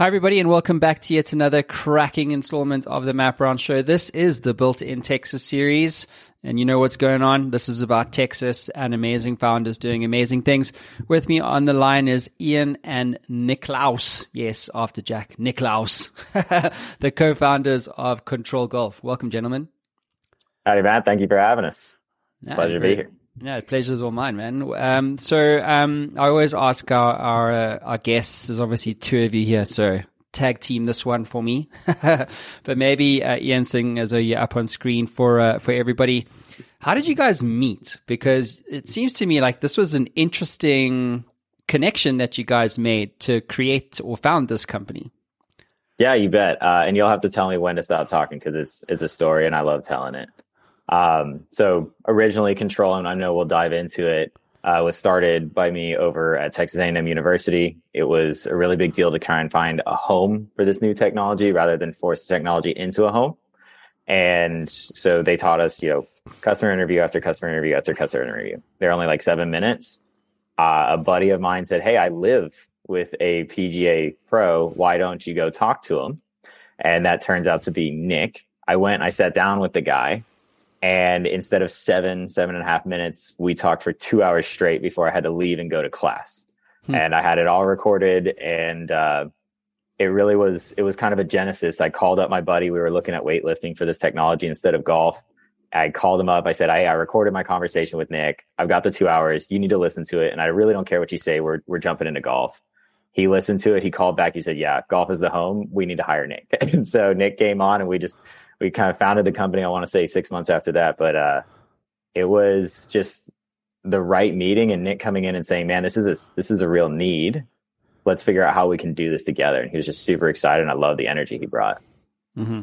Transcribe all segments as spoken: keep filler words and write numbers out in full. Hi, everybody, and welcome back to yet another cracking installment of the Map Round Show. This is the Built-in Texas series, and you know what's going on. This is about Texas and amazing founders doing amazing things. With me on the line is Ian and Nicklaus. Yes, after Jack Nicklaus, the co-founders of Control Golf. Welcome, gentlemen. Howdy, Matt. Thank you for having us. Yeah, Pleasure great. to be here. Yeah, the pleasure's all mine, man. Um, so um, I always ask our our, uh, our guests. There's obviously two of you here, so tag team this one for me. But maybe uh, Ian Singh is a, yeah, up on screen for uh, for everybody. How did you guys meet? Because it seems to me like this was an interesting connection that you guys made to create or found this company. Yeah, you bet. Uh, and you'll have to tell me when to stop talking because it's it's a story and I love telling it. Um, so originally Control, and I know we'll dive into it, uh, was started by me over at Texas A and M University. It was a really big deal to try and find a home for this new technology rather than force the technology into a home. And so they taught us, you know, customer interview after customer interview after customer interview. They're only like seven minutes. Uh, a buddy of mine said, "Hey, I live with a P G A pro. Why don't you go talk to him?" And that turns out to be Nick. I went, I sat down with the guy. And instead of seven, seven and a half minutes, we talked for two hours straight before I had to leave and go to class. Hmm. And I had it all recorded. And uh, it really was, it was kind of a genesis. I called up my buddy. We were looking at weightlifting for this technology instead of golf. I called him up. I said, I, I recorded my conversation with Nick. I've got the two hours. You need to listen to it. And I really don't care what you say. We're, we're jumping into golf. He listened to it. He called back. He said, yeah, golf is the home. We need to hire Nick. And so Nick came on and we just... We kind of founded the company, I want to say, six months after that. But uh, it was just the right meeting and Nick coming in and saying, man, this is a, this is a real need. Let's figure out how we can do this together. And he was just super excited. And I love the energy he brought. Mm-hmm.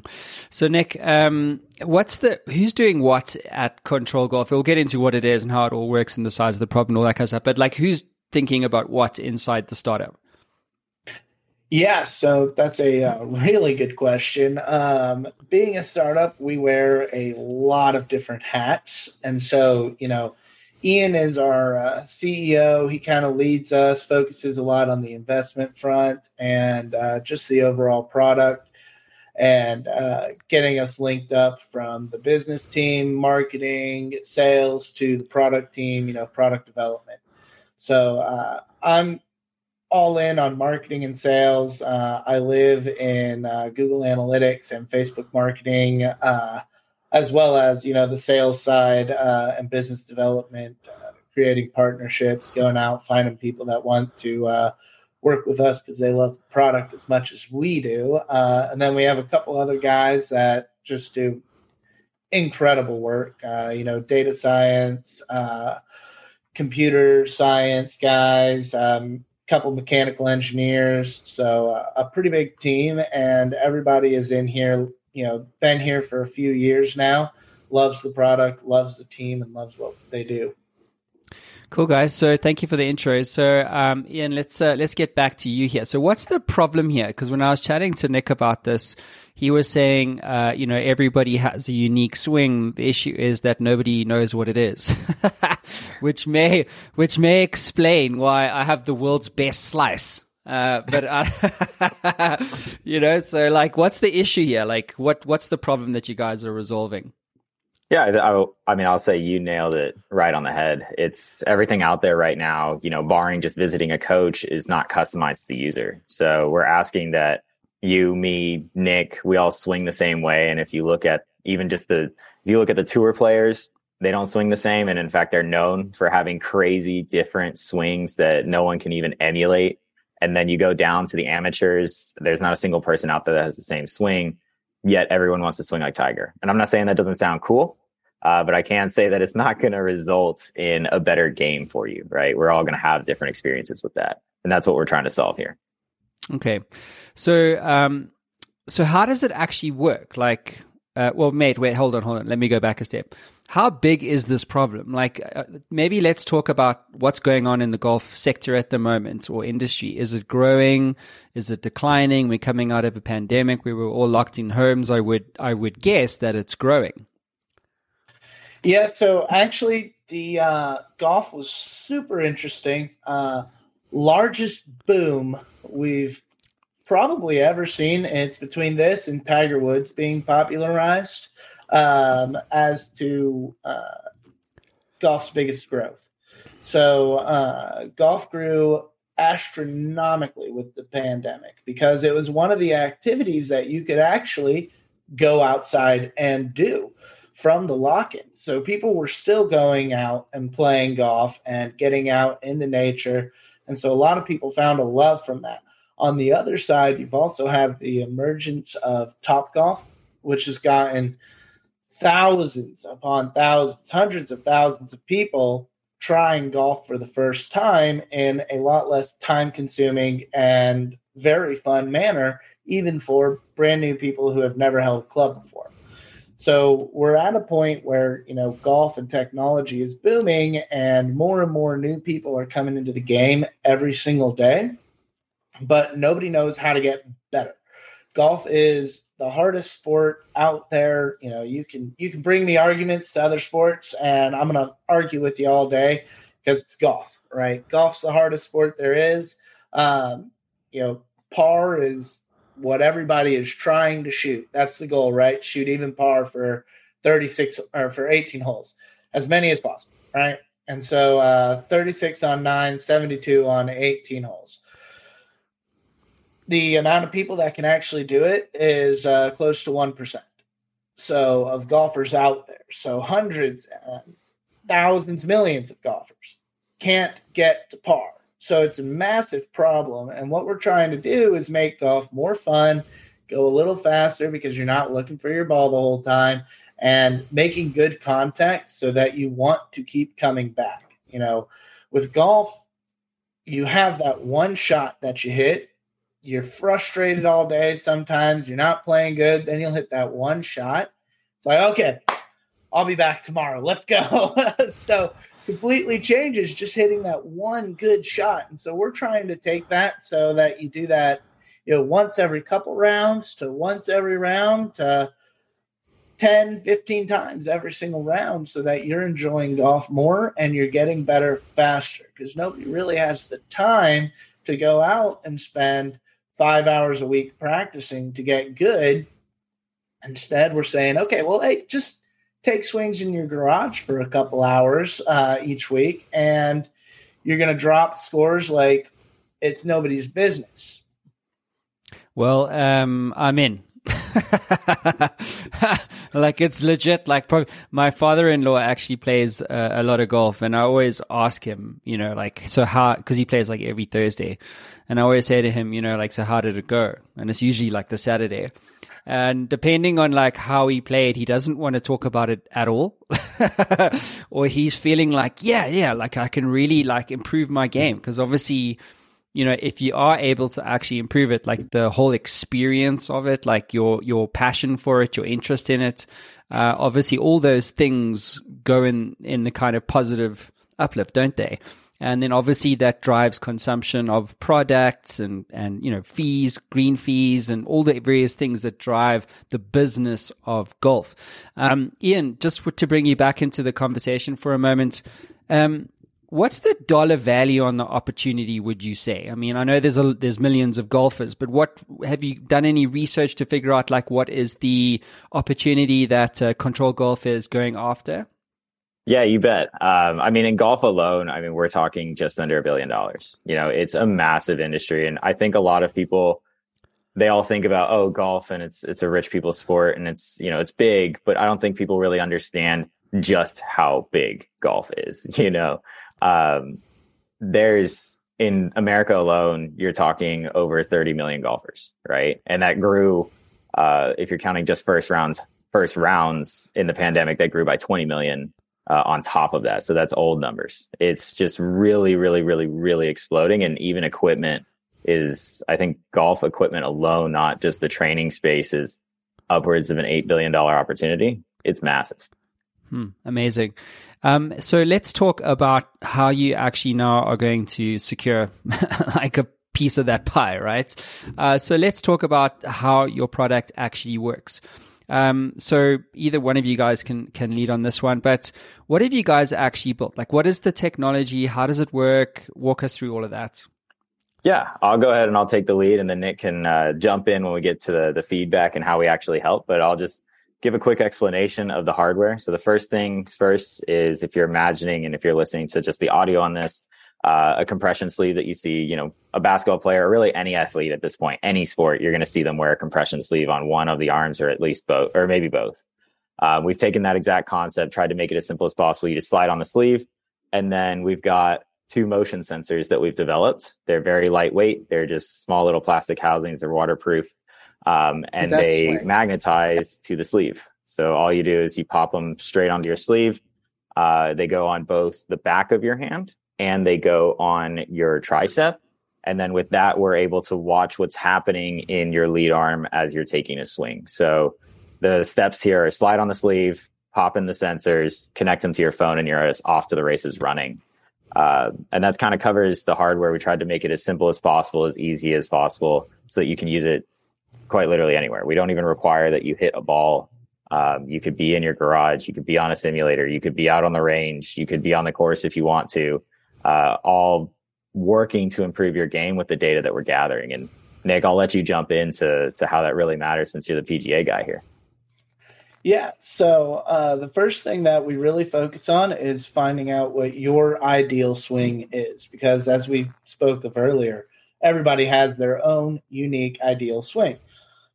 So, Nick, um, what's the who's doing what at Control Golf? We'll get into what it is and how it all works and the size of the problem and all that kind of stuff. But like, who's thinking about what inside the startup? Yeah, so that's a uh, really good question. Um, being a startup, we wear a lot of different hats. And so, you know, Ian is our uh, C E O. He kind of leads us, focuses a lot on the investment front and uh, just the overall product and uh, getting us linked up from the business team, marketing, sales to the product team, you know, product development. So uh, I'm all in on marketing and sales. Uh, I live in uh, Google Analytics and Facebook marketing, uh, as well as, you know, the sales side uh, and business development, uh, creating partnerships, going out, finding people that want to uh, work with us because they love the product as much as we do. Uh, and then we have a couple other guys that just do incredible work, uh, you know, data science, uh, computer science guys, um, couple mechanical engineers. So uh, a pretty big team and everybody is in here, you know, been here for a few years now, loves the product, loves the team and loves what they do. Cool guys. So thank you for the intro. So um, Ian, let's, uh, let's get back to you here. So what's the problem here? Cause when I was chatting to Nick about this, he was saying, uh, you know, everybody has a unique swing. The issue is that nobody knows what it is, which may, which may explain why I have the world's best slice. Uh, but, I, you know, so like, what's the issue here? Like what, what's the problem that you guys are resolving? Yeah. I, I mean, I'll say you nailed it right on the head. It's everything out there right now, you know, barring just visiting a coach is not customized to the user. So we're asking that you, me, Nick, we all swing the same way. And if you look at even just the, if you look at the tour players, they don't swing the same. And in fact, they're known for having crazy different swings that no one can even emulate. And then you go down to the amateurs. There's not a single person out there that has the same swing. Yet everyone wants to swing like Tiger. And I'm not saying that doesn't sound cool, uh, but I can say that it's not going to result in a better game for you, right? We're all going to have different experiences with that. And that's what we're trying to solve here. Okay. So, um, so how does it actually work? Like, uh, well, mate, wait, hold on, hold on. Let me go back a step. How big is this problem? Like uh, maybe let's talk about what's going on in the golf sector at the moment or industry. Is it growing? Is it declining? We're coming out of a pandemic. We were all locked in homes. I would, I would guess that it's growing. Yeah. So actually the, uh, golf was super interesting. Uh, largest boom we've probably ever seen. And it's between this and Tiger Woods being popularized um, as to uh, golf's biggest growth. So uh, golf grew astronomically with the pandemic because it was one of the activities that you could actually go outside and do from the lock-in. So people were still going out and playing golf and getting out in the nature. And so a lot of people found a love from that. On the other side, you've also have the emergence of Topgolf, which has gotten thousands upon thousands, hundreds of thousands of people trying golf for the first time in a lot less time-consuming and very fun manner, even for brand new people who have never held a club before. So we're at a point where, you know, golf and technology is booming and more and more new people are coming into the game every single day, but nobody knows how to get better. Golf is the hardest sport out there. You know, you can, you can bring me arguments to other sports and I'm going to argue with you all day because it's golf, right? Golf's the hardest sport there is. Um, you know, par is what everybody is trying to shoot. That's the goal, right? Shoot even par for thirty-six or for eighteen holes, as many as possible, right? And so uh, thirty-six on nine, seventy-two on eighteen holes. The amount of people that can actually do it is uh, close to one percent. So of golfers out there. So hundreds, uh, thousands, millions of golfers can't get to par. So it's a massive problem. And what we're trying to do is make golf more fun, go a little faster because you're not looking for your ball the whole time, and making good contact so that you want to keep coming back. You know, with golf, you have that one shot that you hit. You're frustrated all day. Sometimes you're not playing good. Then you'll hit that one shot. It's like, okay, I'll be back tomorrow. Let's go. So completely changes just hitting that one good shot. And so we're trying to take that so that you do that, you know, once every couple rounds to once every round to ten, fifteen times every single round so that you're enjoying golf more and you're getting better faster because nobody really has the time to go out and spend five hours a week practicing to get good. Instead, we're saying, okay, well, hey, just take swings in your garage for a couple hours uh, each week, and you're going to drop scores like it's nobody's business. Well, um, I'm in. Like, it's legit. Like, pro- my father-in-law actually plays uh, a lot of golf, and I always ask him, you know, like, so how, because he plays like every Thursday, and I always say to him, you know, like, so how did it go? And it's usually like the Saturday. And depending on like how he played, he doesn't want to talk about it at all. Or he's feeling like, yeah, yeah, like I can really like improve my game. Because obviously, you know, if you are able to actually improve it, like the whole experience of it, like your your passion for it, your interest in it, uh, obviously all those things go in, in the kind of positive uplift, don't they? And then obviously that drives consumption of products and, and, you know, fees, green fees, and all the various things that drive the business of golf. Um, Ian, just to bring you back into the conversation for a moment, um, what's the dollar value on the opportunity, would you say? I mean, I know there's a, there's millions of golfers, but what have you done any research to figure out, like, what is the opportunity that uh, Control Golf is going after? Yeah, you bet. Um, I mean, in golf alone, I mean, we're talking just under a billion dollars. You know, it's a massive industry. And I think a lot of people, they all think about, oh, golf, and it's it's a rich people's sport, and it's, you know, it's big. But I don't think people really understand just how big golf is. You know, um, there's, in America alone, you're talking over thirty million golfers, right? And that grew, uh, if you're counting just first rounds, first rounds in the pandemic, that grew by twenty million. Uh, on top of that. So that's old numbers. It's just really, really, really, really exploding. And even equipment is, I think golf equipment alone, not just the training space, is upwards of an eight billion dollars opportunity. It's massive. Hmm, amazing. Um, so let's talk about how you actually now are going to secure like a piece of that pie, right? Uh, so let's talk about how your product actually works. Um, so either one of you guys can, can lead on this one, but what have you guys actually built? Like, what is the technology? How does it work? Walk us through all of that. Yeah, I'll go ahead and I'll take the lead, and then Nick can uh, jump in when we get to the, the feedback and how we actually help. But I'll just give a quick explanation of the hardware. So the first things first is, if you're imagining and if you're listening to just the audio on this, uh, a compression sleeve that you see, you know, a basketball player, or really any athlete at this point, any sport, you're going to see them wear a compression sleeve on one of the arms, or at least both, or maybe both. Uh, we've taken that exact concept, tried to make it as simple as possible. You just slide on the sleeve, and then we've got two motion sensors that we've developed. They're very lightweight. They're just small little plastic housings. They're waterproof. Um, and That's they right. magnetize to the sleeve. So all you do is you pop them straight onto your sleeve. Uh, they go on both the back of your hand and they go on your tricep. And then with that, we're able to watch what's happening in your lead arm as you're taking a swing. So the steps here are slide on the sleeve, pop in the sensors, connect them to your phone, and you're off to the races running. Uh, and that kind of covers the hardware. We tried to make it as simple as possible, as easy as possible, so that you can use it quite literally anywhere. We don't even require that you hit a ball. Um, you could be in your garage, you could be on a simulator, you could be out on the range, you could be on the course if you want to, uh, all working to improve your game with the data that we're gathering. And Nick, I'll let you jump into to how that really matters, since you're the P G A guy here. Yeah, so uh, the first thing that we really focus on is finding out what your ideal swing is, because as we spoke of earlier, everybody has their own unique ideal swing.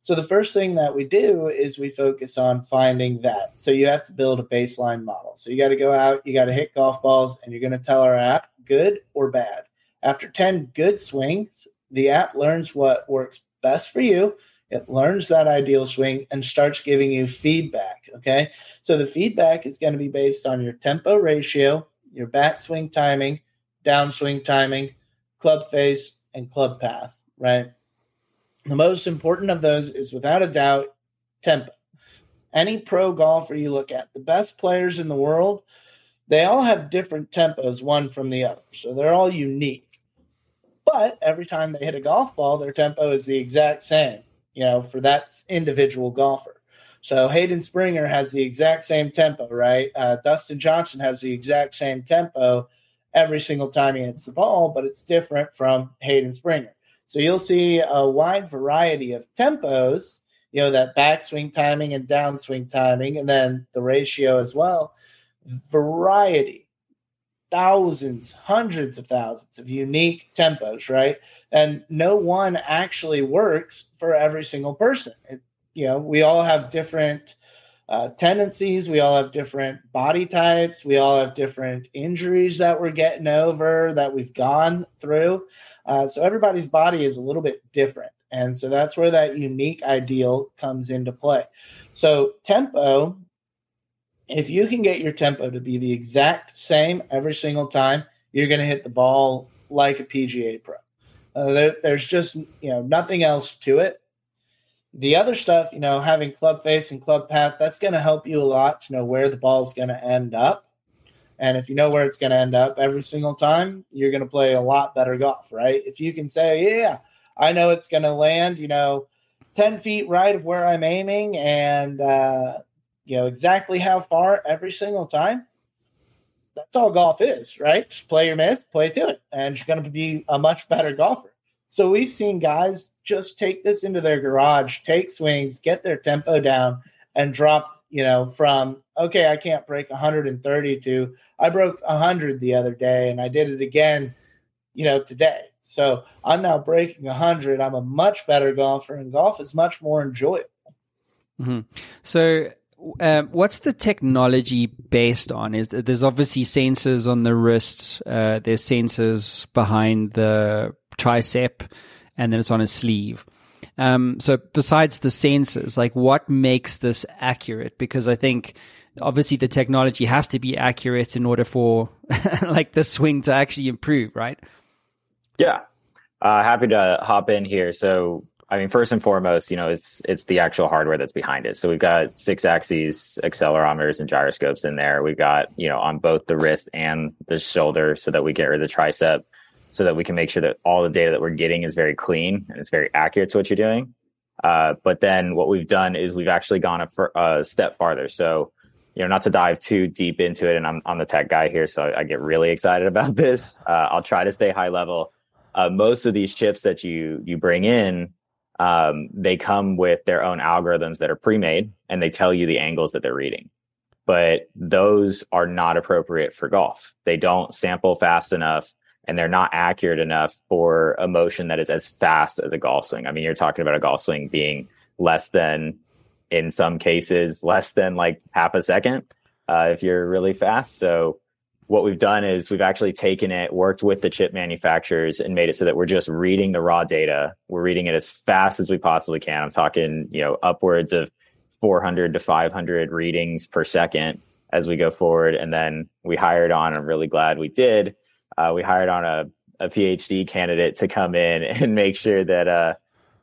So the first thing that we do is we focus on finding that. So you have to build a baseline model. So you got to go out, you got to hit golf balls, and you're going to tell our app good or bad. After ten good swings, the app learns what works best for you. It learns that ideal swing and starts giving you feedback, okay? So the feedback is going to be based on your tempo ratio, your backswing timing, downswing timing, club face, and club path, right? The most important of those is, without a doubt, tempo. Any pro golfer you look at, the best players in the world, they all have different tempos, one from the other. So they're all unique. But every time they hit a golf ball, their tempo is the exact same, you know, for that individual golfer. So Hayden Springer has the exact same tempo, right? Uh, Dustin Johnson has the exact same tempo every single time he hits the ball, but it's different from Hayden Springer. So you'll see a wide variety of tempos, you know, that backswing timing and downswing timing, and then the ratio as well. Variety, thousands, hundreds of thousands of unique tempos, right? And no one actually works for every single person. It, you know, we all have different uh, tendencies. We all have different body types. We all have different injuries that we're getting over, that we've gone through. Uh, so everybody's body is a little bit different. And so that's where that unique ideal comes into play. So tempo, if you can get your tempo to be the exact same every single time, you're going to hit the ball like a P G A pro. Uh, there, there's just, you know, nothing else to it. The other stuff, you know, having club face and club path, that's going to help you a lot to know where the ball is going to end up. And if you know where it's going to end up every single time, you're going to play a lot better golf, right? If you can say, yeah, I know it's going to land, you know, ten feet right of where I'm aiming, and, uh, you know, exactly how far every single time, that's all golf is, right? Just play your myth, play to it, and you're going to be a much better golfer. So we've seen guys just take this into their garage, take swings, get their tempo down, and drop, you know, from, okay, I can't break one hundred thirty to I broke one hundred the other day, and I did it again, you know, today. So I'm now breaking one hundred. I'm a much better golfer, and golf is much more enjoyable. Mm-hmm. So – Um, what's the technology based on? Is there's obviously sensors on the wrist, uh, there's sensors behind the tricep, and then it's on a sleeve. Um, so besides the sensors, like, what makes this accurate? Because I think obviously the technology has to be accurate in order for like the swing to actually improve, right? Yeah, uh, happy to hop in here. So, I mean, first and foremost, you know, it's it's the actual hardware that's behind it. So we've got six axes, accelerometers, and gyroscopes in there. We've got, you know, on both the wrist and the shoulder, so that we get rid of the tricep, so that we can make sure that all the data that we're getting is very clean and it's very accurate to what you're doing. Uh, but then what we've done is we've actually gone a, for, a step farther. So, you know, not to dive too deep into it, and I'm, I'm the tech guy here, so I, I get really excited about this. Uh, I'll try to stay high level. uh, most of these chips that you you bring in, um, they come with their own algorithms that are pre-made, and they tell you the angles that they're reading. But those are not appropriate for golf. They don't sample fast enough, and they're not accurate enough for a motion that is as fast as a golf swing. I mean, you're talking about a golf swing being less than, in some cases, less than like half a second uh, if you're really fast. So what we've done is we've actually taken it, worked with the chip manufacturers, and made it so that we're just reading the raw data. We're reading it as fast as we possibly can. I'm talking, you know, upwards of four hundred to five hundred readings per second as we go forward. And then we hired on, I'm really glad we did. Uh, we hired on a, a PhD candidate to come in and make sure that uh,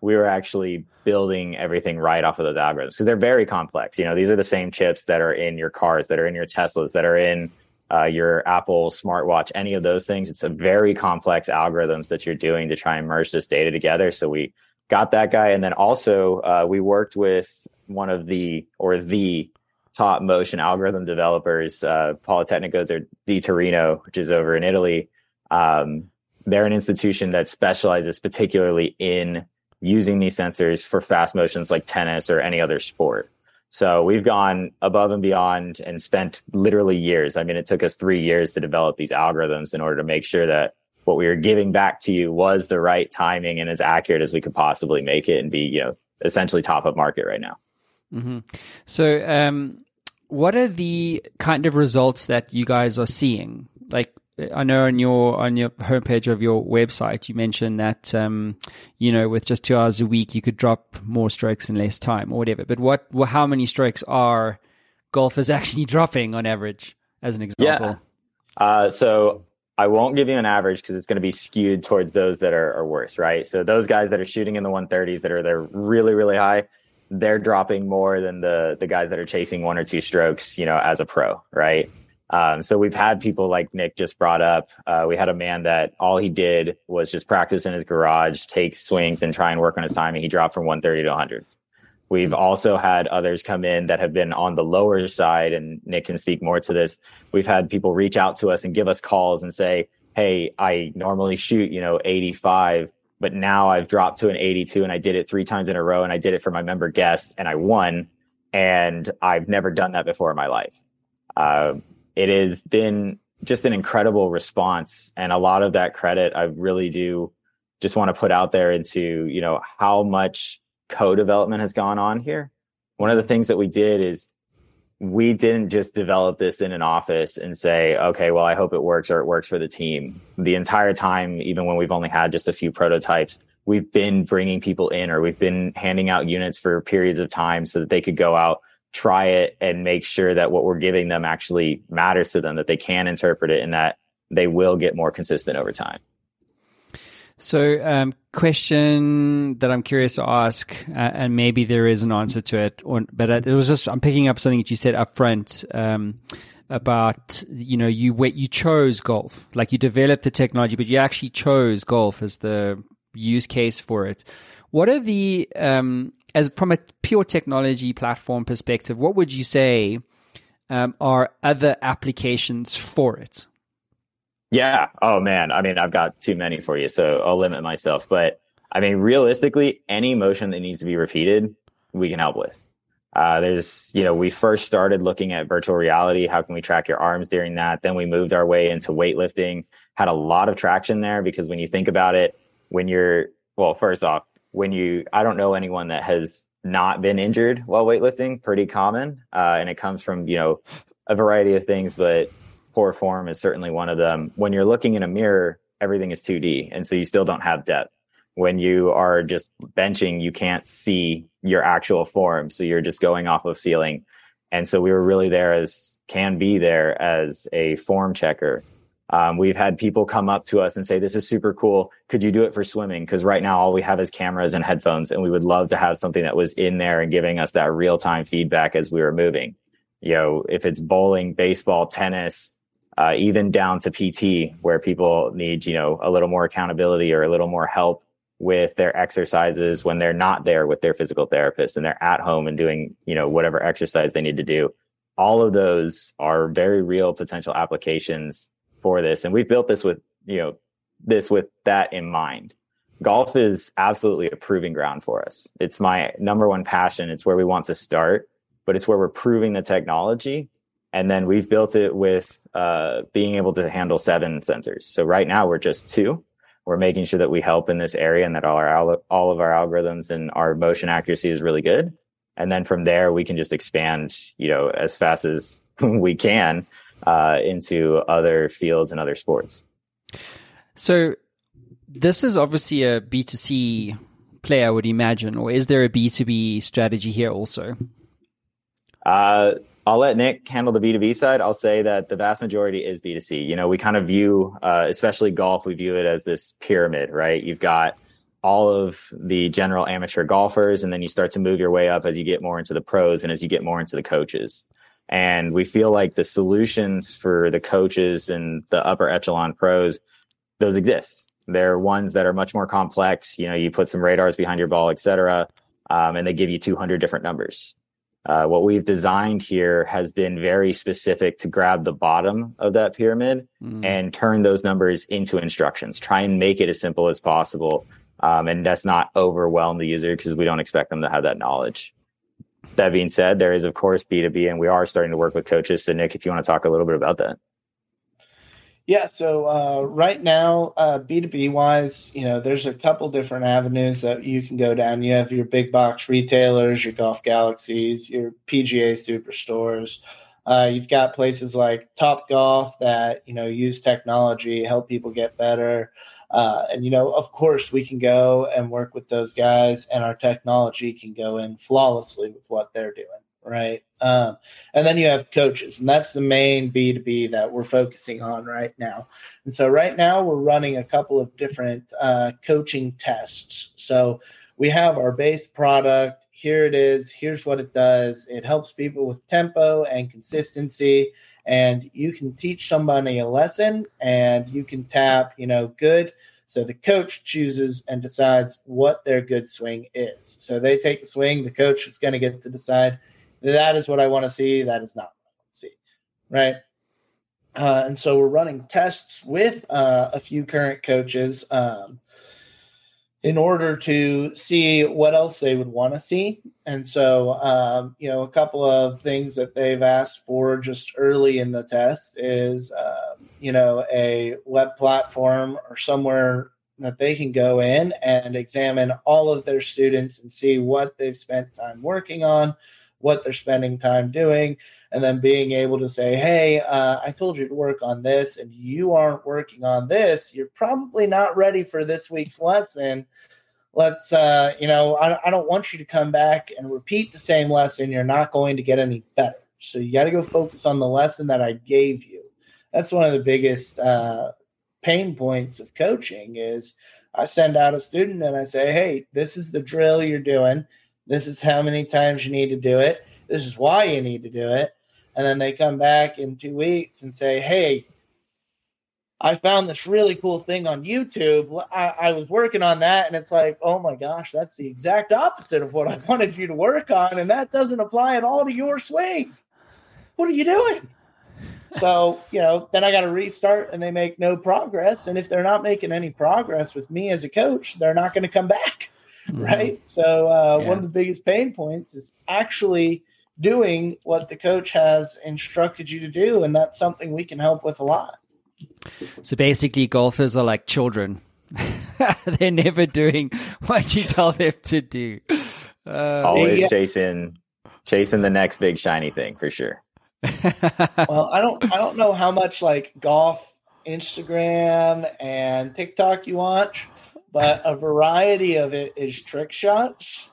we were actually building everything right off of those algorithms, because they're very complex. You know, these are the same chips that are in your cars, that are in your Teslas, that are in uh, your Apple smartwatch, any of those things. It's a very complex algorithms that you're doing to try and merge this data together. So we got that guy. And then also uh, we worked with one of the, or the top motion algorithm developers, uh, Politecnico di Torino, which is over in Italy. Um, they're an institution that specializes particularly in using these sensors for fast motions like tennis or any other sport. So we've gone above and beyond and spent literally years. I mean, it took us three years to develop these algorithms in order to make sure that what we were giving back to you was the right timing and as accurate as we could possibly make it and be, you know, essentially top of market right now. Mm-hmm. So um, what are the kind of results that you guys are seeing? Like, I know on your on your homepage of your website, you mentioned that, um, you know, with just two hours a week, you could drop more strokes in less time or whatever. But what, well, how many strokes are golfers actually dropping on average, as an example? Yeah. Uh, so I won't give you an average because it's going to be skewed towards those that are, are worse, right? So those guys that are shooting in the one thirties that are they're really, really high, they're dropping more than the the guys that are chasing one or two strokes, you know, as a pro, right? Um, so we've had people like Nick just brought up. Uh, we had a man that all he did was just practice in his garage, take swings and try and work on his time. And he dropped from one thirty to one hundred. We've also had others come in that have been on the lower side, and Nick can speak more to this. We've had people reach out to us and give us calls and say, hey, I normally shoot, you know, eighty-five, but now I've dropped to an eighty-two and I did it three times in a row and I did it for my member guest and I won, and I've never done that before in my life. Uh, it has been just an incredible response. And a lot of that credit, I really do just want to put out there into, you know, how much co-development has gone on here. One of the things that we did is we didn't just develop this in an office and say, okay, well, I hope it works or it works for the team. The entire time, even when we've only had just a few prototypes, we've been bringing people in, or we've been handing out units for periods of time so that they could go out, try it, and make sure that what we're giving them actually matters to them, that they can interpret it, and that they will get more consistent over time. So um, question that I'm curious to ask, uh, and maybe there is an answer to it, or, but it was just, I'm picking up something that you said up front um, about, you know, you you chose golf, like you developed the technology, but you actually chose golf as the use case for it. What are the, um, as from a pure technology platform perspective, what would you say um, are other applications for it? Yeah. Oh, man. I mean, I've got too many for you, so I'll limit myself. But I mean, realistically, any motion that needs to be repeated, we can help with. Uh, there's, you know, we first started looking at virtual reality. How can we track your arms during that? Then we moved our way into weightlifting, had a lot of traction there, because when you think about it, when you're, well, first off, when you, I don't know anyone that has not been injured while weightlifting, pretty common. Uh, and it comes from, you know, a variety of things, but poor form is certainly one of them. When you're looking in a mirror, everything is two D. And so you still don't have depth. When you are just benching, you can't see your actual form. So you're just going off of feeling. And so we were really there as can be there as a form checker. Um, we've had people come up to us and say, this is super cool. Could you do it for swimming? Because right now all we have is cameras and headphones, and we would love to have something that was in there and giving us that real time feedback as we were moving. You know, if it's bowling, baseball, tennis, Uh, even down to P T, where people need, you know, a little more accountability or a little more help with their exercises when they're not there with their physical therapist and they're at home and doing, you know, whatever exercise they need to do. All of those are very real potential applications for this. And we've built this with, you know, this with that in mind. Golf is absolutely a proving ground for us. It's my number one passion. It's where we want to start, but it's where we're proving the technology. And then we've built it with uh, being able to handle seven sensors. So right now we're just two. We're making sure that we help in this area and that all our all of our algorithms and our motion accuracy is really good. And then from there, we can just expand, you know, as fast as we can uh, into other fields and other sports. So this is obviously a B two C play, I would imagine, or is there a B two B strategy here also? Uh, I'll let Nick handle the B two B side. I'll say that the vast majority is B two C. You know, we kind of view, uh, especially golf, we view it as this pyramid, right? You've got all of the general amateur golfers, and then you start to move your way up as you get more into the pros and as you get more into the coaches. And we feel like the solutions for the coaches and the upper echelon pros, those exist. They're ones that are much more complex. You know, you put some radars behind your ball, et cetera, um, and they give you two hundred different numbers. Uh, what we've designed here has been very specific to grab the bottom of that pyramid mm. and turn those numbers into instructions. Try and make it as simple as possible. Um, and that's not overwhelm the user because we don't expect them to have that knowledge. That being said, there is, of course, B two B, and we are starting to work with coaches. So, Nick, if you want to talk a little bit about that. Yeah, so uh, right now, uh, B two B wise, you know, there's a couple different avenues that you can go down. You have your big box retailers, your Golf Galaxies, your P G A superstores. Uh, you've got places like Topgolf that, you know, use technology, help people get better. Uh, and, you know, of course, we can go and work with those guys, and our technology can go in flawlessly with what they're doing. Right. Um, and then you have coaches, and that's the main B two B that we're focusing on right now. And so right now we're running a couple of different uh, coaching tests. So we have our base product. Here it is. Here's what it does. It helps people with tempo and consistency. And you can teach somebody a lesson and you can tap, you know, good. So the coach chooses and decides what their good swing is. So they take a swing. The coach is going to get to decide, that is what I want to see. That is not what I want to see, right? Uh, and so we're running tests with uh, a few current coaches um, in order to see what else they would want to see. And so, um, you know, a couple of things that they've asked for just early in the test is, uh, you know, a web platform or somewhere that they can go in and examine all of their students and see what they've spent time working on, what they're spending time doing, and then being able to say, hey, uh, I told you to work on this, and you aren't working on this. You're probably not ready for this week's lesson. Let's, uh, you know, I, I don't want you to come back and repeat the same lesson. You're not going to get any better. So you got to go focus on the lesson that I gave you. That's one of the biggest uh, pain points of coaching is I send out a student and I say, hey, this is the drill you're doing. This is how many times you need to do it. This is why you need to do it. And then they come back in two weeks and say, hey, I found this really cool thing on YouTube. I, I was working on that. And it's like, oh my gosh, that's the exact opposite of what I wanted you to work on. And that doesn't apply at all to your swing. What are you doing? So, you know, then I got to restart and they make no progress. And if they're not making any progress with me as a coach, they're not going to come back. Right. So uh, yeah. one of the biggest pain points is actually doing what the coach has instructed you to do. And that's something we can help with a lot. So basically, golfers are like children. They're never doing what you tell them to do. Uh, Always yeah. chasing, chasing the next big shiny thing for sure. Well, I don't, I don't know how much like golf, Instagram and TikTok you watch. But a variety of it is trick shots.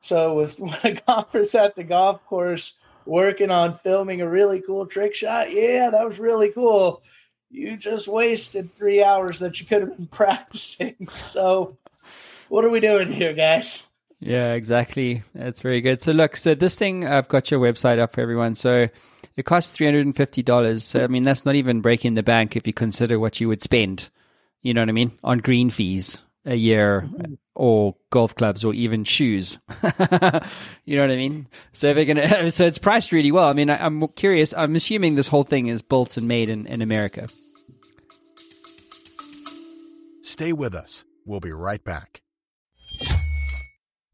So with like golfers at the golf course working on filming a really cool trick shot, yeah, that was really cool. You just wasted three hours that you could have been practicing. So what are we doing here, guys? Yeah, exactly. That's very good. So look, so this thing, I've got your website up for everyone. So it costs three hundred fifty dollars. So, I mean, that's not even breaking the bank if you consider what you would spend, you know what I mean, on green fees a year or golf clubs or even shoes. You know what I mean? So if you're gonna, so it's priced really well. I mean, I, I'm curious. I'm assuming this whole thing is built and made in, in America. Stay with us. We'll be right back.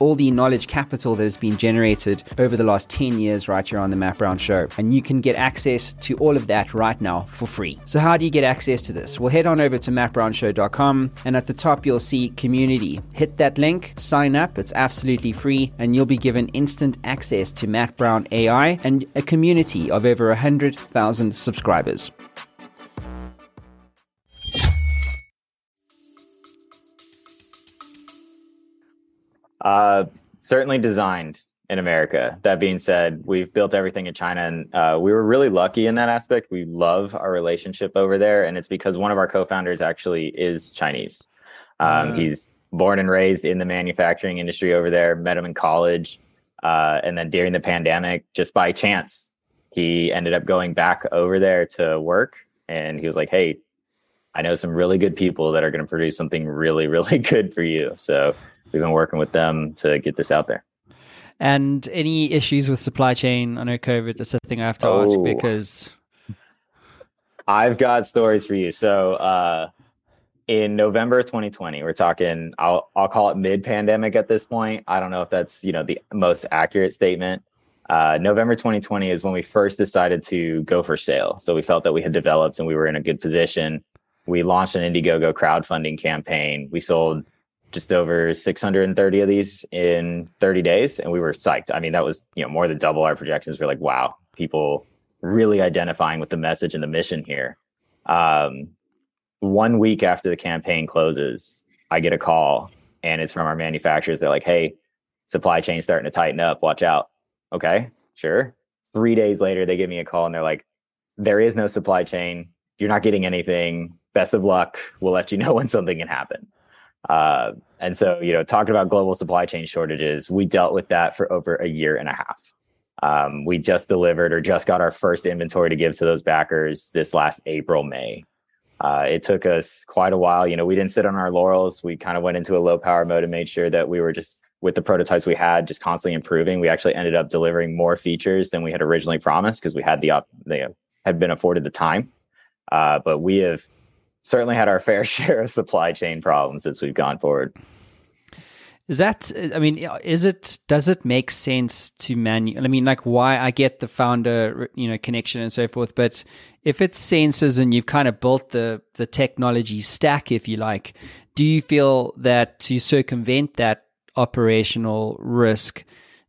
all the knowledge capital that has been generated over the last ten years right here on the Matt Brown Show. And you can get access to all of that right now for free. So how do you get access to this? Well, head on over to matt brown show dot com, and at the top you'll see community. Hit that link, sign up, it's absolutely free, and you'll be given instant access to Matt Brown A I and a community of over one hundred thousand subscribers. Uh, certainly designed in America. That being said, we've built everything in China, and uh, we were really lucky in that aspect. We love our relationship over there, and it's because one of our co-founders actually is Chinese. Um, uh, he's born and raised in the manufacturing industry over there, met him in college. Uh, and then during the pandemic, just by chance, he ended up going back over there to work. And he was like, hey, I know some really good people that are going to produce something really, really good for you. So we've been working with them to get this out there. And any issues with supply chain? I know COVID is a thing I have to oh, ask because... I've got stories for you. So uh, in November of twenty twenty, we're talking, I'll, I'll call it mid-pandemic at this point. I don't know if that's, you know, the most accurate statement. Uh, November twenty twenty is when we first decided to go for sale. So we felt that we had developed and we were in a good position. We launched an Indiegogo crowdfunding campaign. We sold just over six hundred thirty of these in thirty days. And we were psyched. I mean, that was, you know, more than double our projections. We're like, wow, people really identifying with the message and the mission here. Um, one week after the campaign closes, I get a call, and it's from our manufacturers. They're like, hey, supply chain's starting to tighten up. Watch out. Okay, sure. Three days later, they give me a call and they're like, there is no supply chain. You're not getting anything. Best of luck. We'll let you know when something can happen. Uh, and so, you know, talking about global supply chain shortages, we dealt with that for over a year and a half. Um, we just delivered or just got our first inventory to give to those backers this last April, May. Uh, it took us quite a while. You know, we didn't sit on our laurels. We kind of went into a low power mode and made sure that we were just with the prototypes we had, just constantly improving. We actually ended up delivering more features than we had originally promised because we had the, op- they had been afforded the time. Uh, but we have certainly had our fair share of supply chain problems since we've gone forward. Is that, I mean, is it, does it make sense to manual? I mean, like why I get the founder, you know, connection and so forth, but if it's sensors and you've kind of built the, the technology stack, if you like, do you feel that to circumvent that operational risk,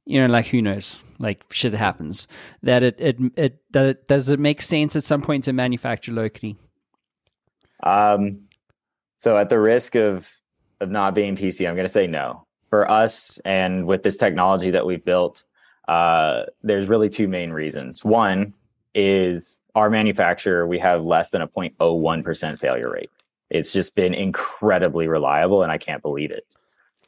you know, like who knows, like shit happens, that it, it, it, that it does it make sense at some point to manufacture locally? Um, so at the risk of, of not being P C, I'm going to say no. For us and with this technology that we've built, uh, there's really two main reasons. One is our manufacturer, we have less than a zero point zero one percent failure rate. It's just been incredibly reliable, and I can't believe it.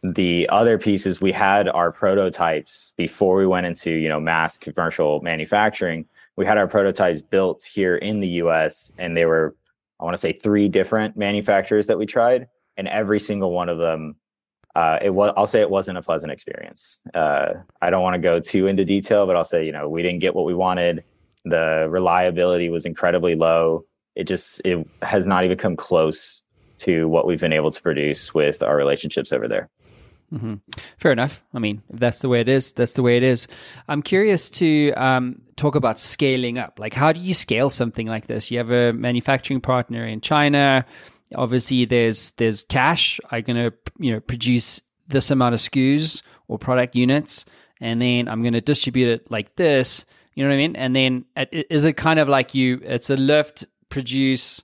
The other piece is we had our prototypes before we went into, you know, mass commercial manufacturing. We had our prototypes built here in the U S, and they were, I want to say, three different manufacturers that we tried, and every single one of them, uh, it was, I'll say it wasn't a pleasant experience. Uh, I don't want to go too into detail, but I'll say, you know, we didn't get what we wanted. The reliability was incredibly low. It just, it has not even come close to what we've been able to produce with our relationships over there. Mm-hmm. Fair enough. I mean, if that's the way it is, that's the way it is. I'm curious to um, talk about scaling up. Like, how do you scale something like this? You have a manufacturing partner in China. Obviously, there's there's cash. I'm gonna you know produce this amount of S K Us or product units, and then I'm gonna distribute it like this. You know what I mean? And then is it kind of like you? It's a lift, produce,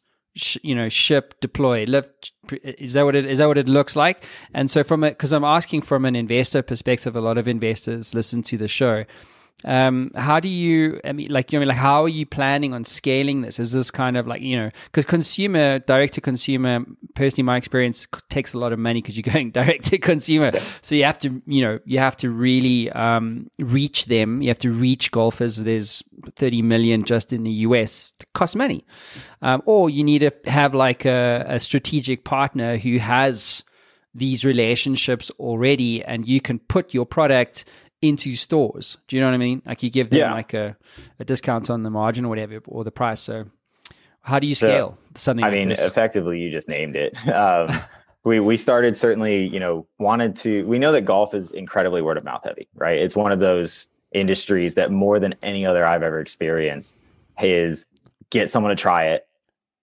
you know, ship, deploy, lift. Is that what it, is that what it looks like? And so from it, because I'm asking from an investor perspective, a lot of investors listen to the show Um, how do you, I mean, like, you know, like, how are you planning on scaling this? Is this kind of like, you know, because consumer, direct to consumer, personally, my experience takes a lot of money because you're going direct to consumer. Yeah. So you have to, you know, you have to really um, reach them. You have to reach golfers. There's thirty million just in the U S. It costs money. Um, or you need to have like a, a strategic partner who has these relationships already, and you can put your product into stores. Do you know what I mean? Like, you give them yeah. like a, a discount on the margin or whatever, or the price. So how do you scale so, something I like mean, this? Effectively, you just named it. Um, we, we started certainly, you know, wanted to, we know that golf is incredibly word of mouth heavy, right? It's one of those industries that more than any other I've ever experienced is get someone to try it,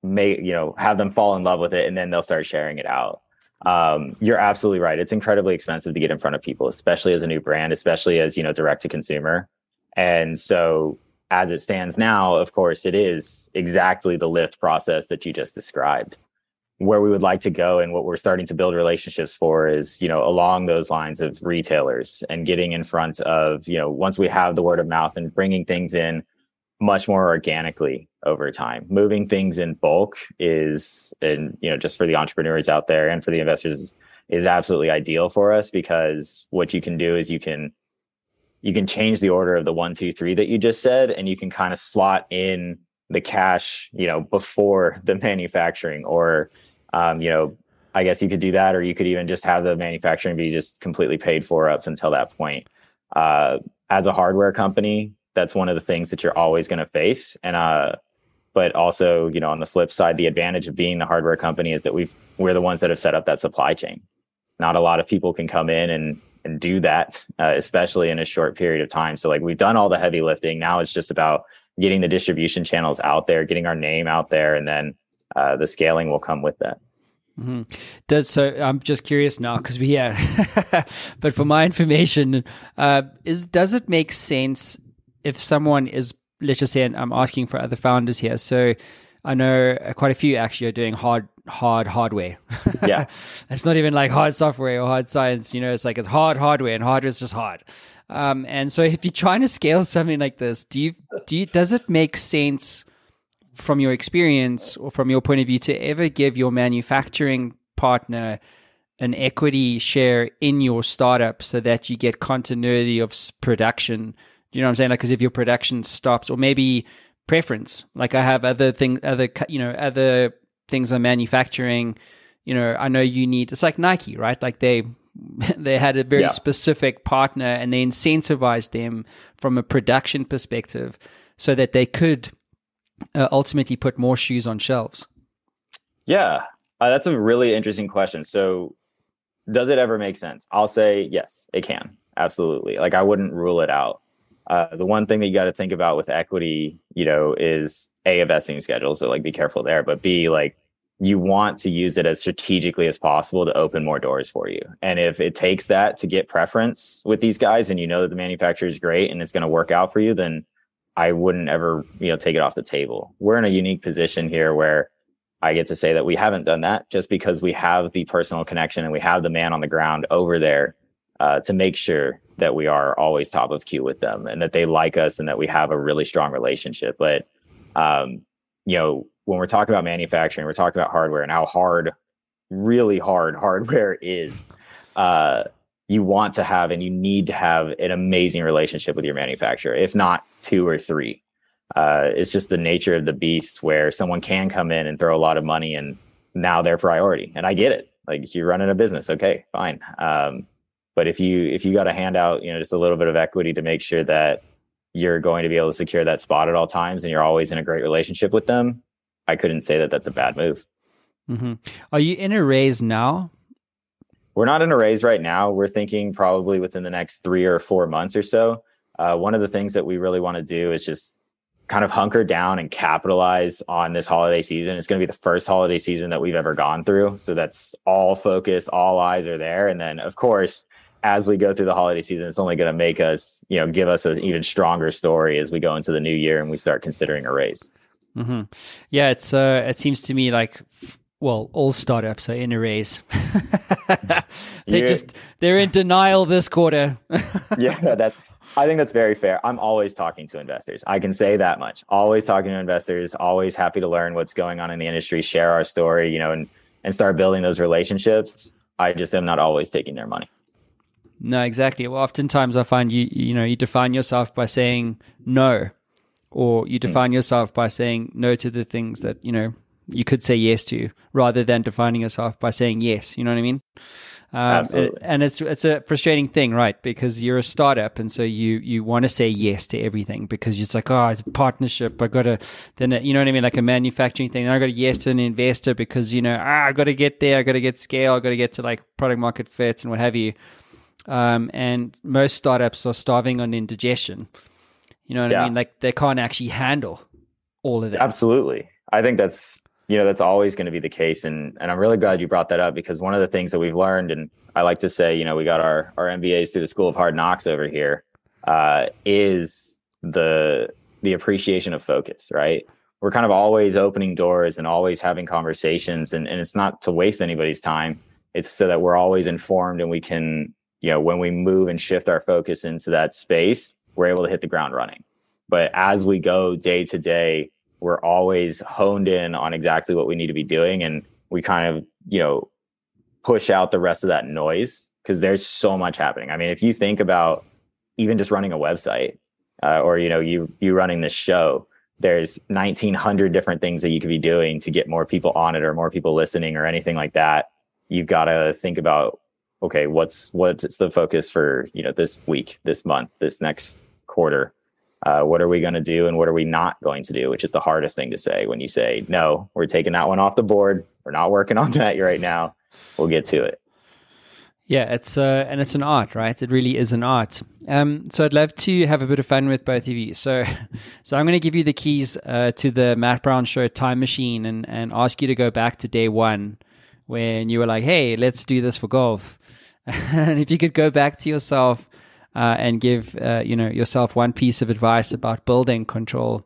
make, you know, have them fall in love with it, and then they'll start sharing it out. Um, you're absolutely right. It's incredibly expensive to get in front of people, especially as a new brand, especially as, you know, direct to consumer. And so as it stands now, of course, it is exactly the lift process that you just described. Where we would like to go and what we're starting to build relationships for is, you know, along those lines of retailers and getting in front of, you know, once we have the word of mouth and bringing things in much more organically over time. Moving things in bulk is, and you know, just for the entrepreneurs out there and for the investors, is absolutely ideal for us, because what you can do is you can you can change the order of the one, two, three that you just said, and you can kind of slot in the cash, you know, before the manufacturing, or um, you know, I guess you could do that, or you could even just have the manufacturing be just completely paid for up until that point. Uh, as a hardware company, that's one of the things that you're always going to face. And, uh, but also, you know, on the flip side, the advantage of being the hardware company is that we've, we're the ones that have set up that supply chain. Not a lot of people can come in and, and do that, uh, especially in a short period of time. So like, we've done all the heavy lifting. Now it's just about getting the distribution channels out there, getting our name out there, and then uh, the scaling will come with that. Mm-hmm. Does so? I'm just curious now because we, yeah, but for my information, uh, is, does it make sense if someone is, let's just say, and I'm asking for other founders here. So I know quite a few actually are doing hard, hard hardware. Yeah. It's not even like hard software or hard science, you know, it's like, it's hard hardware, and hardware is just hard. Um, and so if you're trying to scale something like this, do you, do you, does it make sense from your experience or from your point of view to ever give your manufacturing partner an equity share in your startup so that you get continuity of production? You know what I'm saying? Like, because if your production stops, or maybe preference, like I have other things, other, you know, other things I'm manufacturing, you know, I know you need, it's like Nike, right? Like they, they had a very yeah. specific partner, and they incentivized them from a production perspective so that they could uh, ultimately put more shoes on shelves. Yeah. Uh, that's a really interesting question. So does it ever make sense? I'll say, yes, it can. Absolutely. Like, I wouldn't rule it out. Uh, the one thing that you got to think about with equity, you know, is A, a vesting schedule. So like, be careful there, but B, like, you want to use it as strategically as possible to open more doors for you. And if it takes that to get preference with these guys, and you know that the manufacturer is great and it's going to work out for you, then I wouldn't ever, you know, take it off the table. We're in a unique position here where I get to say that we haven't done that, just because we have the personal connection and we have the man on the ground over there uh, to make sure that we are always top of queue with them, and that they like us, and that we have a really strong relationship. But, um, you know, when we're talking about manufacturing, we're talking about hardware and how hard, really hard hardware is, uh, you want to have, and you need to have an amazing relationship with your manufacturer, if not two or three. Uh, it's just the nature of the beast where someone can come in and throw a lot of money, and now they're priority. And I get it. Like, you're running a business. Okay, fine. Um, But if you if you got to hand out, you know, just a little bit of equity to make sure that you're going to be able to secure that spot at all times, and you're always in a great relationship with them, I couldn't say that that's a bad move. Mm-hmm. Are you in a raise now? We're not in a raise right now. We're thinking probably within the next three or four months or so. Uh, one of the things that we really want to do is just kind of hunker down and capitalize on this holiday season. It's going to be the first holiday season that we've ever gone through. So that's all focus, all eyes are there. And then, of course, as we go through the holiday season, it's only going to make us, you know, give us an even stronger story as we go into the new year and we start considering a raise. Mm-hmm. Yeah, it's uh, it seems to me like, well, all startups are in a raise. they You're, just they're in denial this quarter. Yeah, that's I think that's very fair. I'm always talking to investors. I can say that much. Always talking to investors, always happy to learn what's going on in the industry, share our story, you know, and, and start building those relationships. I just am not always taking their money. No, exactly. Well, oftentimes I find you, you know, you define yourself by saying no, or you define mm. yourself by saying no to the things that, you know, you could say yes to, rather than defining yourself by saying yes. You know what I mean? Um, Absolutely. And it's it's a frustrating thing, right? Because you're a startup, and so you you want to say yes to everything, because it's like, oh, it's a partnership. I got to, then you know what I mean, like a manufacturing thing. Then I got to yes to an investor because you know ah, I got to get there, I got to get scale, I got to get to like product market fits and what have you. Um, and most startups are starving on indigestion. You know what yeah. I mean? Like they can't actually handle all of that. Absolutely, I think that's. You know, that's always going to be the case. And and I'm really glad you brought that up, because one of the things that we've learned, and I like to say, you know, we got our, our M B As through the School of Hard Knocks over here, uh, is the the appreciation of focus, right? We're kind of always opening doors and always having conversations. And, and it's not to waste anybody's time. It's so that we're always informed, and we can, you know, when we move and shift our focus into that space, we're able to hit the ground running. But as we go day to day, we're always honed in on exactly what we need to be doing. And we kind of, you know, push out the rest of that noise, because there's so much happening. I mean, if you think about even just running a website uh, or, you know, you, you running this show, there's nineteen hundred different things that you could be doing to get more people on it, or more people listening, or anything like that. You've got to think about, okay, what's, what's the focus for, you know, this week, this month, this next quarter. Uh, what are we going to do, and what are we not going to do, which is the hardest thing to say when you say, no, we're taking that one off the board. We're not working on that right now. We'll get to it. Yeah, it's uh, and it's an art, right? It really is an art. Um, so I'd love to have a bit of fun with both of you. So so I'm going to give you the keys uh, to the Matt Brown Show time machine, and, and ask you to go back to day one when you were like, hey, let's do this for golf. And if you could go back to yourself Uh, and give uh, you know yourself one piece of advice about building Control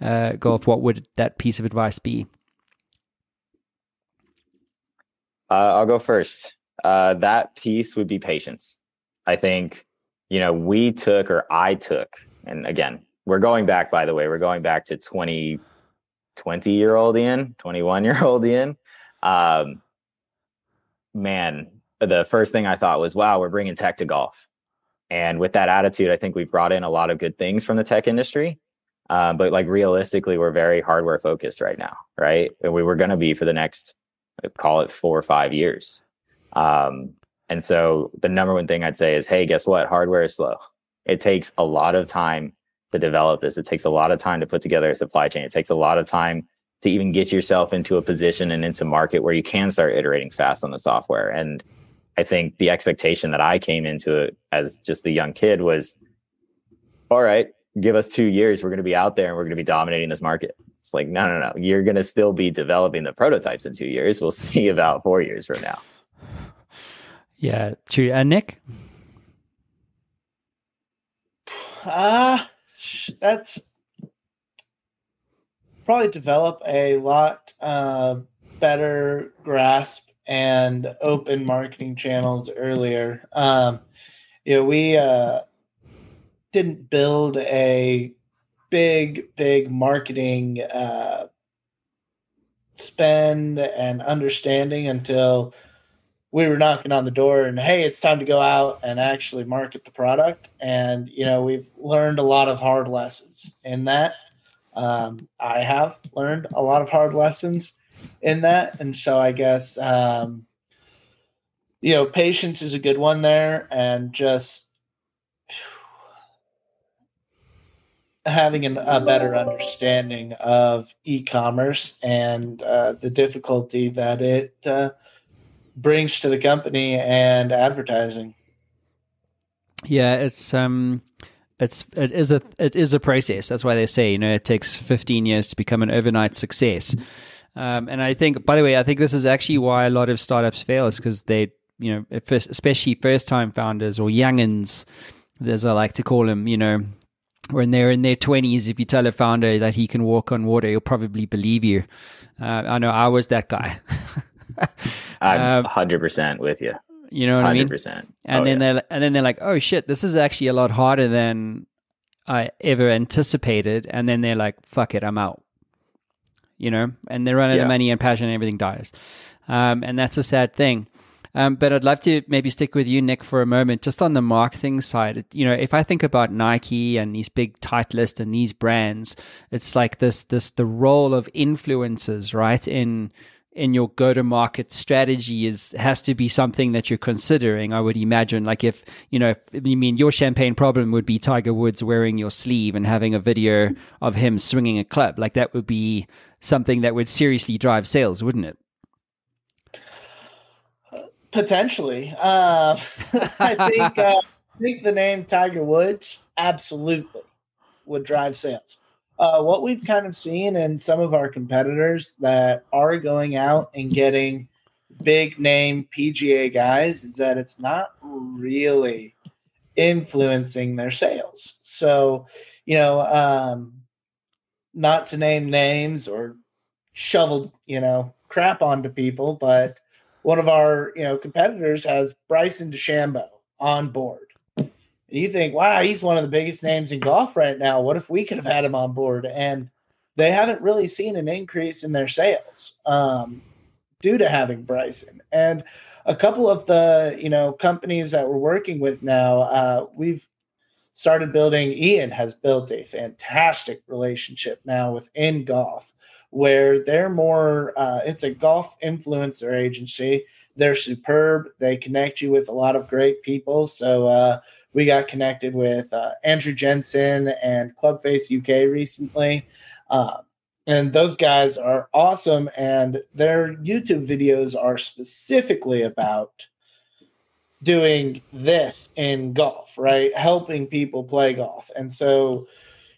uh, Golf, what would that piece of advice be? Uh, I'll go first. Uh, that piece would be patience. I think, you know, we took, or I took, and again, we're going back, by the way, we're going back to twenty, twenty-year-old Ian, twenty-one-year-old Ian. Um, man, the first thing I thought was, wow, we're bringing tech to golf. And with that attitude, I think we've brought in a lot of good things from the tech industry. Uh, but like realistically, we're very hardware focused right now, right? And we were going to be for the next, call it four or five years. Um, and so the number one thing I'd say is, hey, guess what? Hardware is slow. It takes a lot of time to develop this. It takes a lot of time to put together a supply chain. It takes a lot of time to even get yourself into a position and into market where you can start iterating fast on the software. And I think the expectation that I came into it as just the young kid was, all right, give us two years. We're going to be out there and we're going to be dominating this market. It's like, no, no, no. You're going to still be developing the prototypes in two years. We'll see about four years from now. Yeah, true. And uh, Nick? Uh, that's probably develop a lot uh, better grasp and open marketing channels earlier. Um, you know, we uh, didn't build a big, big marketing uh, spend and understanding until we were knocking on the door and, hey, it's time to go out and actually market the product. And, you know, we've learned a lot of hard lessons in that. Um, I have learned a lot of hard lessons in that. And so I guess, um, you know, patience is a good one there, and just having an, a better understanding of e-commerce and uh, the difficulty that it uh, brings to the company and advertising. Yeah, it's, um, It's it is a it is a process. That's why they say, you know, it takes fifteen years to become an overnight success. Um, and I think, by the way, I think this is actually why a lot of startups fail, is because they, you know, first, especially first-time founders or youngins, as I like to call them, you know, when they're in their twenties, if you tell a founder that he can walk on water, he'll probably believe you. Uh, I know I was that guy. I'm um, one hundred percent with you. You know what one hundred percent. I mean? one hundred percent. And oh, then yeah. they're and then they're like, oh shit, this is actually a lot harder than I ever anticipated. And then they're like, fuck it, I'm out. You know, and they run out yeah. of money and passion, and everything dies. Um, and that's a sad thing. Um, but I'd love to maybe stick with you, Nick, for a moment, just on the marketing side. You know, if I think about Nike and these big tight lists and these brands, it's like this, this, the role of influencers, right? In, in your go-to-market strategy is, has to be something that you're considering, I would imagine. Like if, you know, if, I mean, your champagne problem would be Tiger Woods wearing your sleeve and having a video of him swinging a club. Like that would be something that would seriously drive sales, wouldn't it? Potentially. Uh, I think, uh, I think the name Tiger Woods absolutely would drive sales. Uh, what we've kind of seen in some of our competitors that are going out and getting big name P G A guys is that it's not really influencing their sales. So, you know, um, not to name names or shovel, you know, crap onto people, but one of our, you know, competitors has Bryson DeChambeau on board. And you think, wow, he's one of the biggest names in golf right now. What if we could have had him on board? And they haven't really seen an increase in their sales um, due to having Bryson. And a couple of the, you know, companies that we're working with now, uh, we've started building. Ian has built a fantastic relationship now within golf where they're more, uh, it's a golf influencer agency. They're superb. They connect you with a lot of great people. So, uh, we got connected with uh, Andrew Jensen and Clubface U K recently. Uh, and those guys are awesome. And their YouTube videos are specifically about doing this in golf, right? Helping people play golf. And so,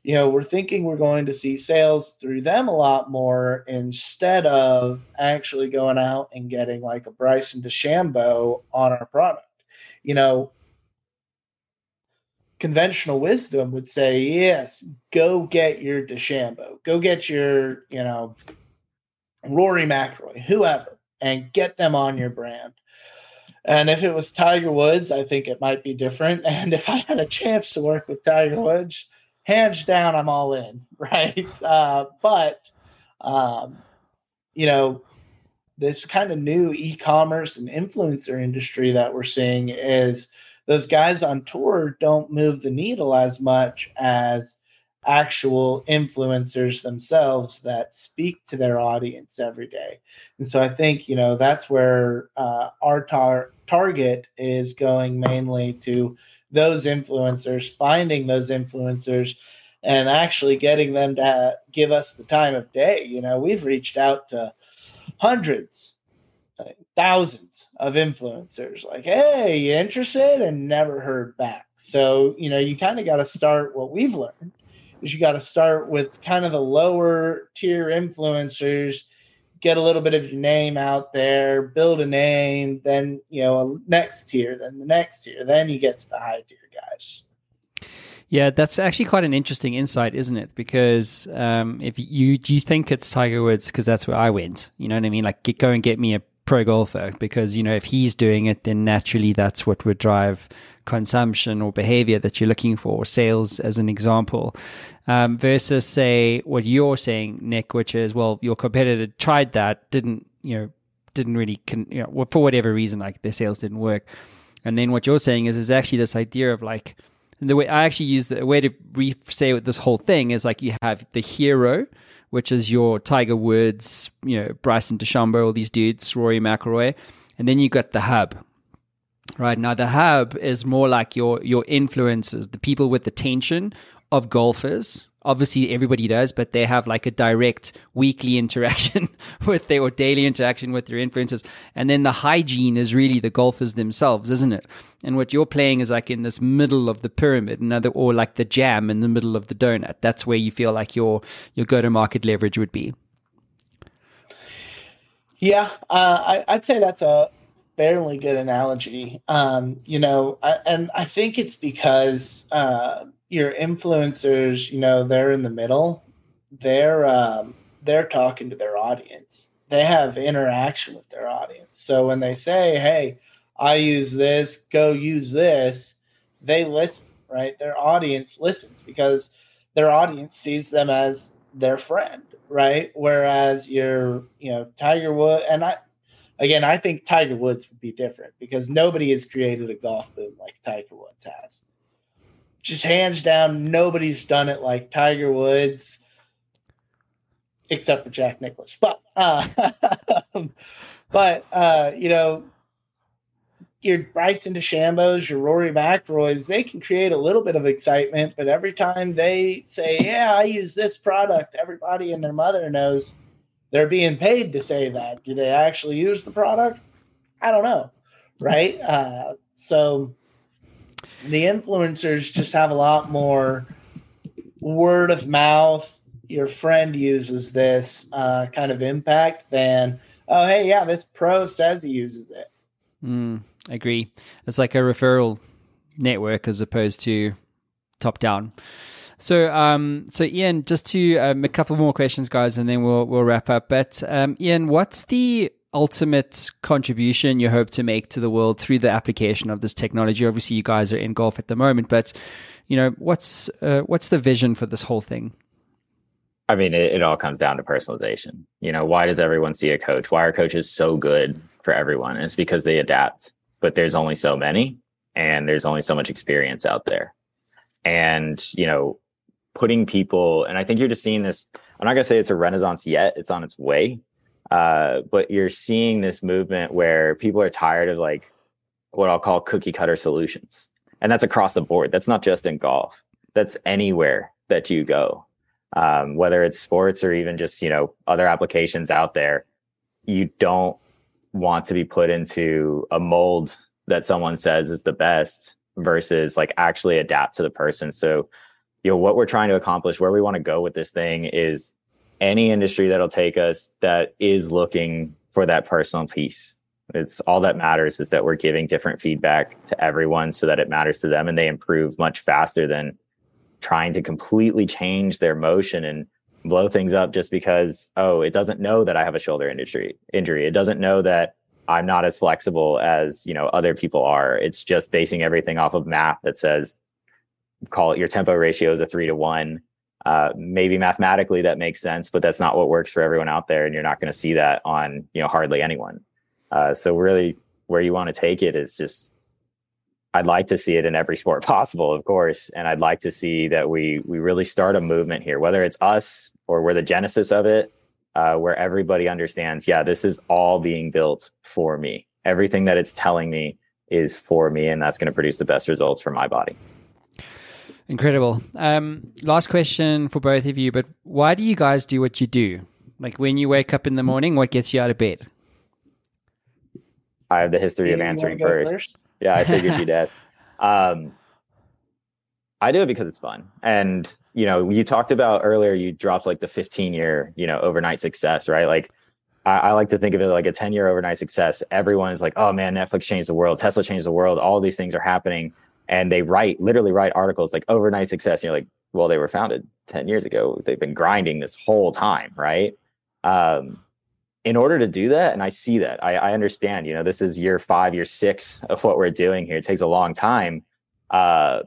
you know, we're thinking we're going to see sales through them a lot more instead of actually going out and getting like a Bryson DeChambeau on our product. You know, conventional wisdom would say, yes, go get your DeChambeau, go get your, you know, Rory McIlroy, whoever, and get them on your brand. And if it was Tiger Woods, I think it might be different. And if I had a chance to work with Tiger Woods, hands down, I'm all in, right? Uh, but, um, you know, this kind of new e-commerce and influencer industry that we're seeing is those guys on tour don't move the needle as much as actual influencers themselves that speak to their audience every day. And so I think, you know, that's where uh, our tar- target is going mainly to those influencers, finding those influencers and actually getting them to give us the time of day. You know, we've reached out to hundreds, thousands of influencers like, hey, you interested? And never heard back. So, you know, you kind of got to start, what we've learned is you got to start with kind of the lower tier influencers, get a little bit of your name out there, build a name, then, you know, a next tier, then the next tier, then you get to the high tier guys. Yeah, that's actually quite an interesting insight, isn't it? Because um, if you, do you think it's Tiger Woods? Because that's where I went, you know what I mean? Like, get, go and get me a pro golfer, because, you know, if he's doing it, then naturally that's what would drive consumption or behavior that you're looking for, or sales as an example, um, versus say what you're saying, Nick, which is, well, your competitor tried that, didn't, you know, didn't really, con- you know, for whatever reason, like their sales didn't work. And then what you're saying is, is actually this idea of like, the way I actually use the way to re- say what this whole thing is, like you have the hero, which is your Tiger Woods, you know, Bryson DeChambeau, all these dudes, Rory McIlroy, and then you got the hub, right? Now the hub is more like your your influencers, the people with the tension of golfers. Obviously, everybody does, but they have like a direct weekly interaction with their, or daily interaction with their influencers. And then the hygiene is really the golfers themselves, isn't it? And what you're playing is like in this middle of the pyramid, another, or like the jam in the middle of the donut. That's where you feel like your your go-to-market leverage would be. Yeah, uh, I, I'd say that's a fairly good analogy. Um, you know, I, and I think it's because uh, your influencers, you know, they're in the middle. They're um, they're talking to their audience. They have interaction with their audience. So when they say, hey, I use this, go use this, they listen, right? Their audience listens because their audience sees them as their friend, right? Whereas your, you know, Tiger Woods, and I, again, I think Tiger Woods would be different because nobody has created a golf boom like Tiger Woods has. Just hands down, nobody's done it like Tiger Woods, except for Jack Nicklaus. But, uh, but uh, you know, your Bryson DeChambeaus, your Rory McIlroys, they can create a little bit of excitement, but every time they say, yeah, I use this product, everybody and their mother knows they're being paid to say that. Do they actually use the product? I don't know, right? Uh, so the influencers just have a lot more word of mouth, your friend uses this uh, kind of impact than, oh, hey, yeah, this pro says he uses it. Mm, I agree. It's like a referral network as opposed to top down. So, um, so Ian, just to um, a couple more questions, guys, and then we'll we'll wrap up. But um, Ian, what's the ultimate contribution you hope to make to the world through the application of this technology? Obviously, you guys are in golf at the moment, but you know, what's uh, what's the vision for this whole thing? I mean, it, it all comes down to personalization. You know, why does everyone see a coach? Why are coaches so good for everyone? And it's because they adapt, but there's only so many, and there's only so much experience out there, and you know, putting people, and I think you're just seeing this, I'm not going to say it's a renaissance yet, it's on its way. Uh, but you're seeing this movement where people are tired of like what I'll call cookie cutter solutions. And that's across the board. That's not just in golf. That's anywhere that you go. Um, whether it's sports or even just, you know, other applications out there, you don't want to be put into a mold that someone says is the best versus like actually adapt to the person. So, you know, what we're trying to accomplish, where we want to go with this thing is any industry that'll take us that is looking for that personal piece. It's all that matters is that we're giving different feedback to everyone so that it matters to them and they improve much faster than trying to completely change their motion and blow things up just because, oh, it doesn't know that I have a shoulder injury. injury. It doesn't know that I'm not as flexible as, you know, other people are. It's just basing everything off of math that says, call it your tempo ratio is a three to one. Uh, maybe mathematically that makes sense, but that's not what works for everyone out there. And you're not going to see that on, you know, hardly anyone. Uh, so really where you want to take it is just, I'd like to see it in every sport possible, of course. And I'd like to see that we, we really start a movement here, whether it's us or we're the genesis of it, uh, where everybody understands, yeah, this is all being built for me. Everything that it's telling me is for me. And that's going to produce the best results for my body. Incredible. Um, last question for both of you, but why do you guys do what you do? Like when you wake up in the morning, what gets you out of bed? I have the history of answering first. first. Yeah, I figured you'd ask. Um, I do it because it's fun. And, you know, you talked about earlier, you dropped like the fifteen year, you know, overnight success, right? Like I, I like to think of it like a ten year overnight success. Everyone is like, oh man, Netflix changed the world. Tesla changed the world. All these things are happening. And they write, literally write articles like overnight success. And you're like, well, they were founded ten years ago. They've been grinding this whole time, right? Um, in order to do that, and I see that, I, I understand, you know, this is year five, year six of what we're doing here. It takes a long time. Uh,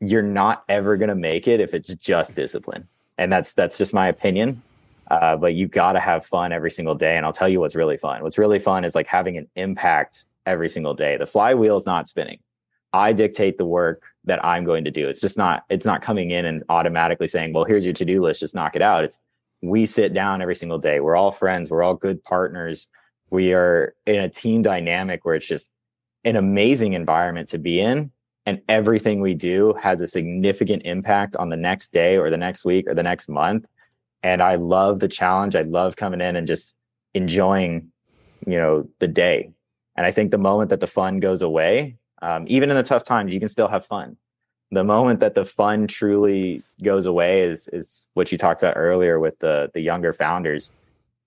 you're not ever going to make it if it's just discipline. And that's that's just my opinion. Uh, but you got to have fun every single day. And I'll tell you what's really fun. What's really fun is like having an impact every single day. The flywheel is not spinning. I dictate the work that I'm going to do. It's just not, it's not coming in and automatically saying, well, here's your to-do list, just knock it out. It's, we sit down every single day. We're all friends. We're all good partners. We are in a team dynamic where it's just an amazing environment to be in. And everything we do has a significant impact on the next day or the next week or the next month. And I love the challenge. I love coming in and just enjoying, you know, the day. And I think the moment that the fun goes away, Um, even in the tough times, you can still have fun. The moment that the fun truly goes away is is what you talked about earlier with the the younger founders.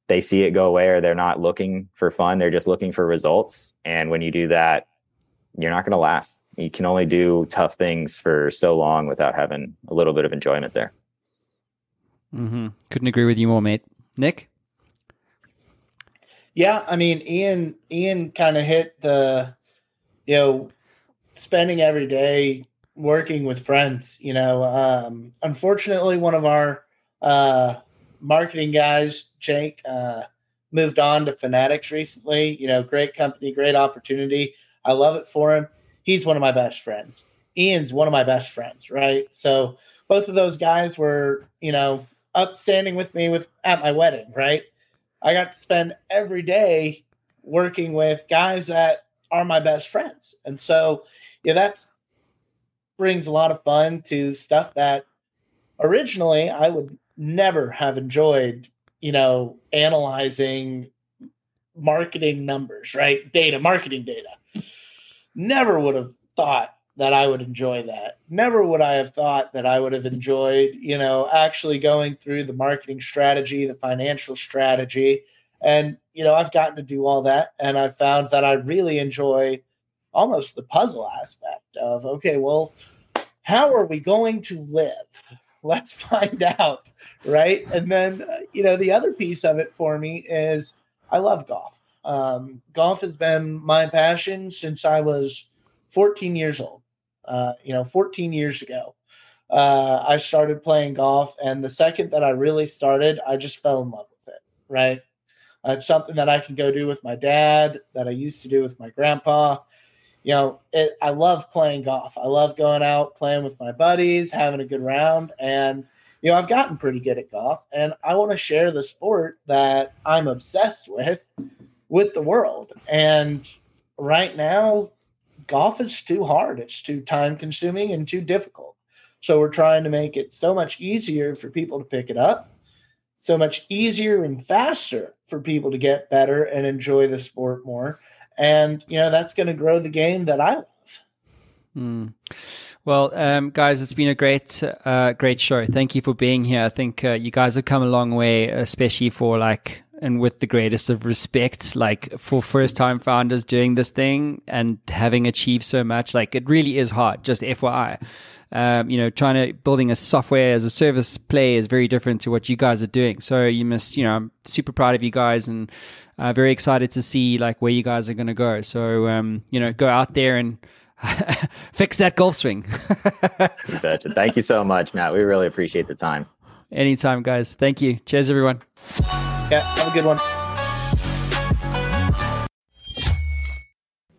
They see it go away or they're not looking for fun. They're just looking for results. And when you do that, you're not going to last. You can only do tough things for so long without having a little bit of enjoyment there. Mm-hmm. Couldn't agree with you more, mate. Nick? Yeah, I mean, Ian, Ian kind of hit the... you know, spending every day working with friends, you know. Um, unfortunately, one of our uh, marketing guys, Jake, uh, moved on to Fanatics recently. You know, great company, great opportunity. I love it for him. He's one of my best friends. Ian's one of my best friends, right? So both of those guys were, you know, upstanding with me with at my wedding, right? I got to spend every day working with guys that are my best friends. And so, yeah, that's brings a lot of fun to stuff that originally I would never have enjoyed, you know, analyzing marketing numbers, right? Data, marketing data. Never would have thought that I would enjoy that. Never would I have thought that I would have enjoyed, you know, actually going through the marketing strategy, the financial strategy. And, you know, I've gotten to do all that. And I found that I really enjoy almost the puzzle aspect of, okay, well, how are we going to live? Let's find out, right? And then, you know, the other piece of it for me is I love golf. Um, golf has been my passion since I was fourteen years old. Uh, you know, fourteen years ago, uh, I started playing golf, and the second that I really started, I just fell in love with it, right? Uh, it's something that I can go do with my dad, that I used to do with my grandpa. You know, it, I love playing golf. I love going out, playing with my buddies, having a good round. And, you know, I've gotten pretty good at golf, and I want to share the sport that I'm obsessed with with the world. And right now, golf is too hard. It's too time consuming and too difficult. So we're trying to make it so much easier for people to pick it up, so much easier and faster for people to get better and enjoy the sport more. And, you know, that's going to grow the game that I love. Mm. Well, um, guys, it's been a great, uh, great show. Thank you for being here. I think uh, you guys have come a long way, especially for like, and with the greatest of respect, like for first time founders doing this thing and having achieved so much, like it really is hard, just F Y I. Um, you know, trying to building a software as a service play is very different to what you guys are doing. So you must, you know, I'm super proud of you guys and uh, very excited to see like where you guys are going to go. So, um, you know, go out there and fix that golf swing. Thank you so much, Matt. We really appreciate the time. Anytime, guys. Thank you. Cheers, everyone. Yeah, have a good one.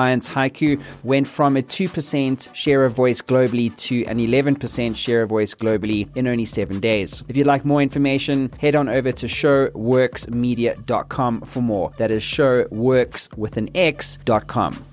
Clients Haiku went from a two percent share of voice globally to an eleven percent share of voice globally in only seven days. If you'd like more information, head on over to show works media dot com for more. That is show works with an X dot com.